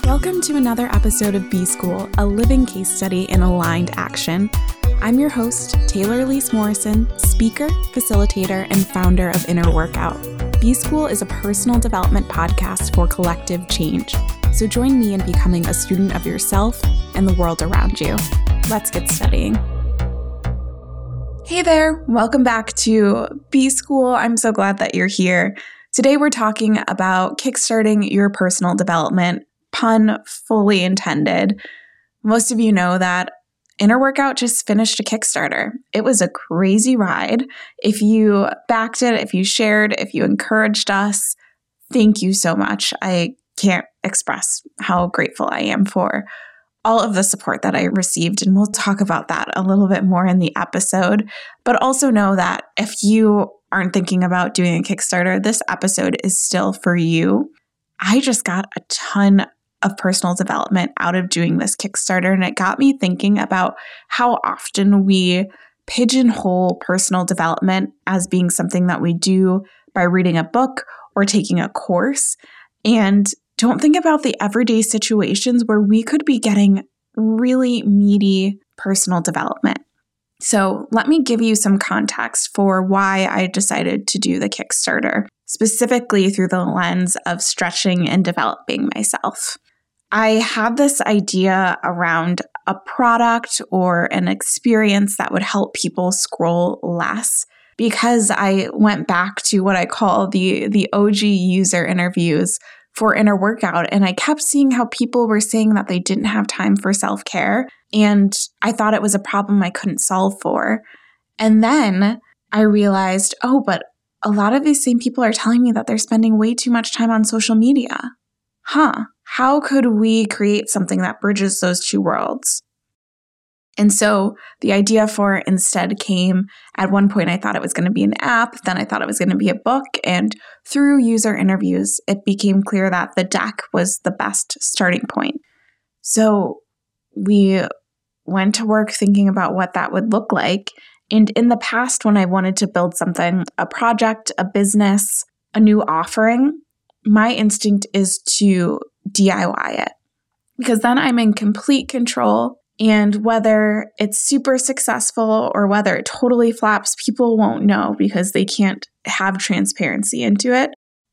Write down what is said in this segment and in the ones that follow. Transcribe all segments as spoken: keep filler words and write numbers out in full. Welcome to another episode of B School, a living case study in aligned action. I'm your host, Taylor Elise Morrison, speaker, facilitator, and founder of Inner Workout. B School is a personal development podcast for collective change. So join me in becoming a student of yourself and the world around you. Let's get studying. Hey there, welcome back to B School. I'm so glad that you're here. Today we're talking about kickstarting your personal development, pun fully intended. Most of you know that Inner Workout just finished a Kickstarter. It was a crazy ride. If you backed it, if you shared, if you encouraged us, thank you so much. I can't express how grateful I am for all of the support that I received, and we'll talk about that a little bit more in the episode. But also know that if you aren't thinking about doing a Kickstarter, this episode is still for you. I just got a ton of personal development out of doing this Kickstarter, and it got me thinking about how often we pigeonhole personal development as being something that we do by reading a book or taking a course, and don't think about the everyday situations where we could be getting really meaty personal development. So let me give you some context for why I decided to do the Kickstarter, specifically through the lens of stretching and developing myself. I had this idea around a product or an experience that would help people scroll less, because I went back to what I call the, the O G user interviews for Inner Workout, and I kept seeing how people were saying that they didn't have time for self-care, and I thought it was a problem I couldn't solve for. And then I realized, oh, but a lot of these same people are telling me that they're spending way too much time on social media. Huh, how could we create something that bridges those two worlds? And so the idea for Instead came. At one point, I thought it was going to be an app. Then I thought it was going to be a book. And through user interviews, it became clear that the deck was the best starting point. So we went to work thinking about what that would look like. And in the past, when I wanted to build something, a project, a business, a new offering, my instinct is to D I Y it, because then I'm in complete control. And whether it's super successful or whether it totally flops, people won't know because they can't have transparency into it.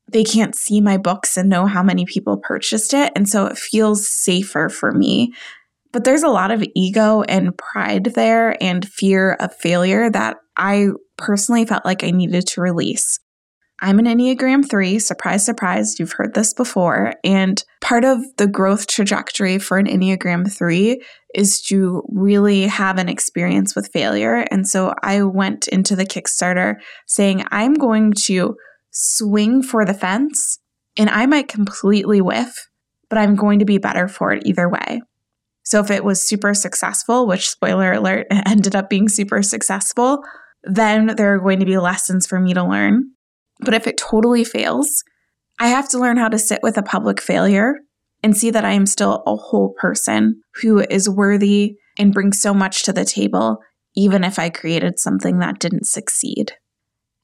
They can't see my books and know how many people purchased it. And so it feels safer for me. But there's a lot of ego and pride there and fear of failure that I personally felt like I needed to release. I'm an Enneagram three, surprise, surprise, you've heard this before, and part of the growth trajectory for an Enneagram three is to really have an experience with failure. And so I went into the Kickstarter saying, I'm going to swing for the fence, and I might completely whiff, but I'm going to be better for it either way. So if it was super successful, which, spoiler alert, it ended up being super successful, then there are going to be lessons for me to learn. But if it totally fails, I have to learn how to sit with a public failure and see that I am still a whole person who is worthy and brings so much to the table, even if I created something that didn't succeed.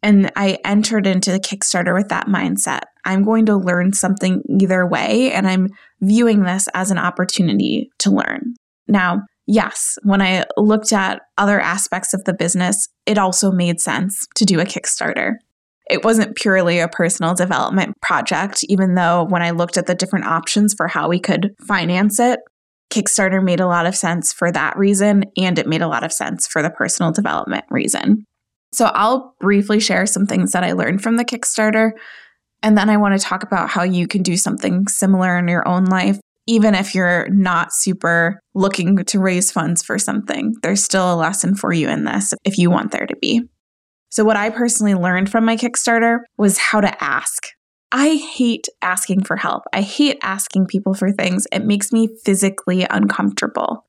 And I entered into the Kickstarter with that mindset. I'm going to learn something either way, and I'm viewing this as an opportunity to learn. Now, yes, when I looked at other aspects of the business, it also made sense to do a Kickstarter. It wasn't purely a personal development project, even though when I looked at the different options for how we could finance it, Kickstarter made a lot of sense for that reason, and it made a lot of sense for the personal development reason. So I'll briefly share some things that I learned from the Kickstarter, and then I want to talk about how you can do something similar in your own life, even if you're not super looking to raise funds for something. There's still a lesson for you in this if you want there to be. So what I personally learned from my Kickstarter was how to ask. I hate asking for help. I hate asking people for things. It makes me physically uncomfortable.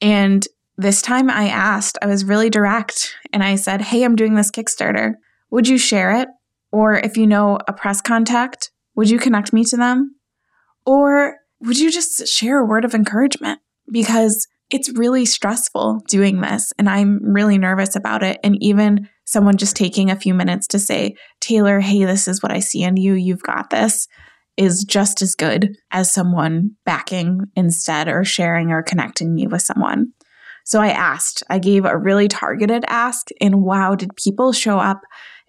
And this time I asked, I was really direct, and I said, hey, I'm doing this Kickstarter. Would you share it? Or if you know a press contact, would you connect me to them? Or would you just share a word of encouragement? Because It's really stressful doing this, and I'm really nervous about it. And even someone just taking a few minutes to say, Taylor, hey, this is what I see in you. You've got this, is just as good as someone backing instead or sharing or connecting me with someone. So I asked, I gave a really targeted ask, and wow, did people show up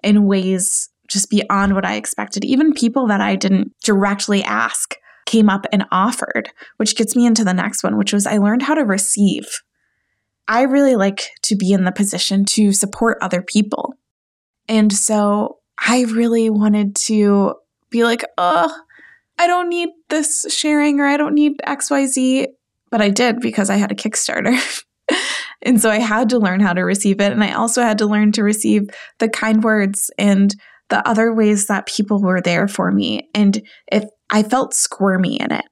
in ways just beyond what I expected. Even people that I didn't directly ask came up and offered, which gets me into the next one, which was I learned how to receive. I really like to be in the position to support other people. And so I really wanted to be like, oh, I don't need this sharing, or I don't need X Y Z. But I did, because I had a Kickstarter. And so I had to learn how to receive it. And I also had to learn to receive the kind words and the other ways that people were there for me. And if I felt squirmy in it.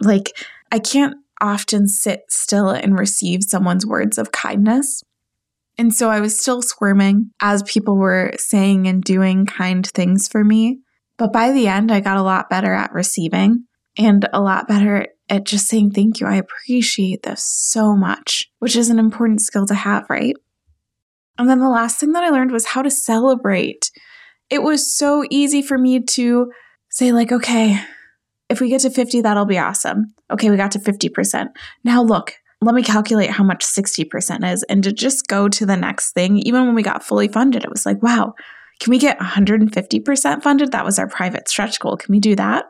Like, I can't often sit still and receive someone's words of kindness. And so I was still squirming as people were saying and doing kind things for me. But by the end, I got a lot better at receiving and a lot better at just saying, thank you, I appreciate this so much, which is an important skill to have, right? And then the last thing that I learned was how to celebrate. It was so easy for me to say like, okay, if we get to fifty, that'll be awesome. Okay, we got to fifty percent. Now look, let me calculate how much sixty percent is, and to just go to the next thing. Even when we got fully funded, it was like, wow, can we get one hundred fifty percent funded? That was our private stretch goal. Can we do that?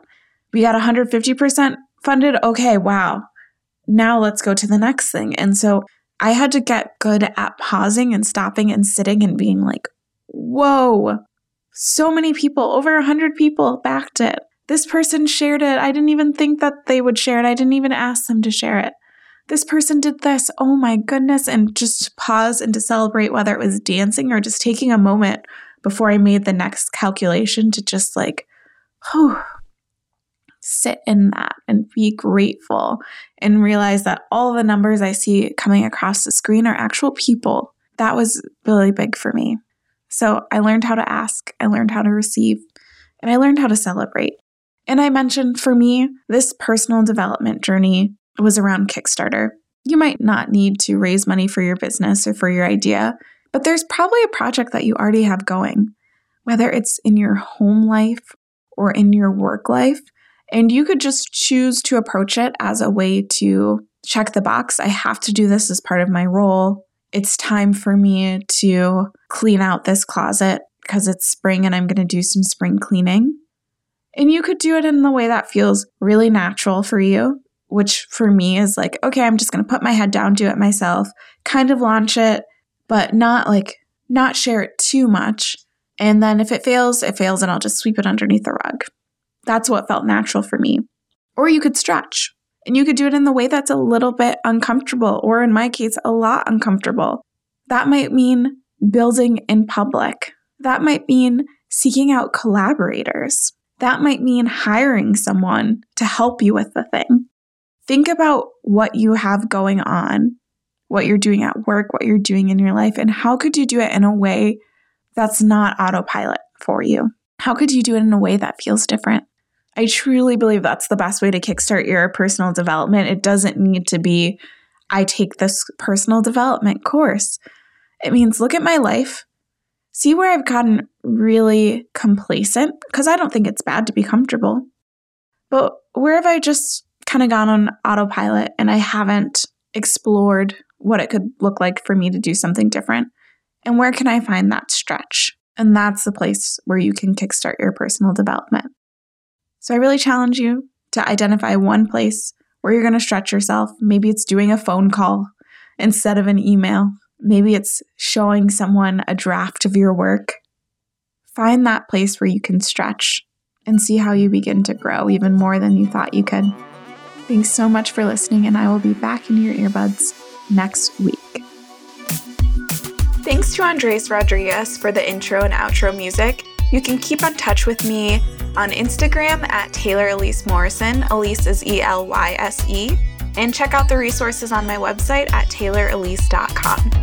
We got one hundred fifty percent funded. Okay, wow. Now let's go to the next thing. And so I had to get good at pausing and stopping and sitting and being like, whoa, so many people, over one hundred people backed it. This person shared it. I didn't even think that they would share it. I didn't even ask them to share it. This person did this. Oh my goodness. And just to pause and to celebrate, whether it was dancing or just taking a moment before I made the next calculation to just like, oh, sit in that and be grateful and realize that all the numbers I see coming across the screen are actual people. That was really big for me. So I learned how to ask. I learned how to receive. And I learned how to celebrate. And I mentioned, for me, this personal development journey was around Kickstarter. You might not need to raise money for your business or for your idea, but there's probably a project that you already have going, whether it's in your home life or in your work life. And you could just choose to approach it as a way to check the box. I have to do this as part of my role. It's time for me to clean out this closet because it's spring and I'm going to do some spring cleaning. And you could do it in the way that feels really natural for you, which for me is like, okay, I'm just going to put my head down, do it myself, kind of launch it, but not like, not share it too much. And then if it fails, it fails and I'll just sweep it underneath the rug. That's what felt natural for me. Or you could stretch, and you could do it in the way that's a little bit uncomfortable, or in my case, a lot uncomfortable. That might mean building in public. That might mean seeking out collaborators. That might mean hiring someone to help you with the thing. Think about what you have going on, what you're doing at work, what you're doing in your life, and how could you do it in a way that's not autopilot for you? How could you do it in a way that feels different? I truly believe that's the best way to kickstart your personal development. It doesn't need to be, I take this personal development course. It means look at my life. See where I've gotten really complacent, because I don't think it's bad to be comfortable. But where have I just kind of gone on autopilot and I haven't explored what it could look like for me to do something different? And where can I find that stretch? And that's the place where you can kickstart your personal development. So I really challenge you to identify one place where you're going to stretch yourself. Maybe it's doing a phone call instead of an email. Maybe it's showing someone a draft of your work. Find that place where you can stretch and see how you begin to grow even more than you thought you could. Thanks so much for listening, and I will be back in your earbuds next week. Thanks to Andres Rodriguez for the intro and outro music. You can keep in touch with me on Instagram at Taylor Elise Morrison. Elise is E L Y S E. And check out the resources on my website at taylor elise dot com.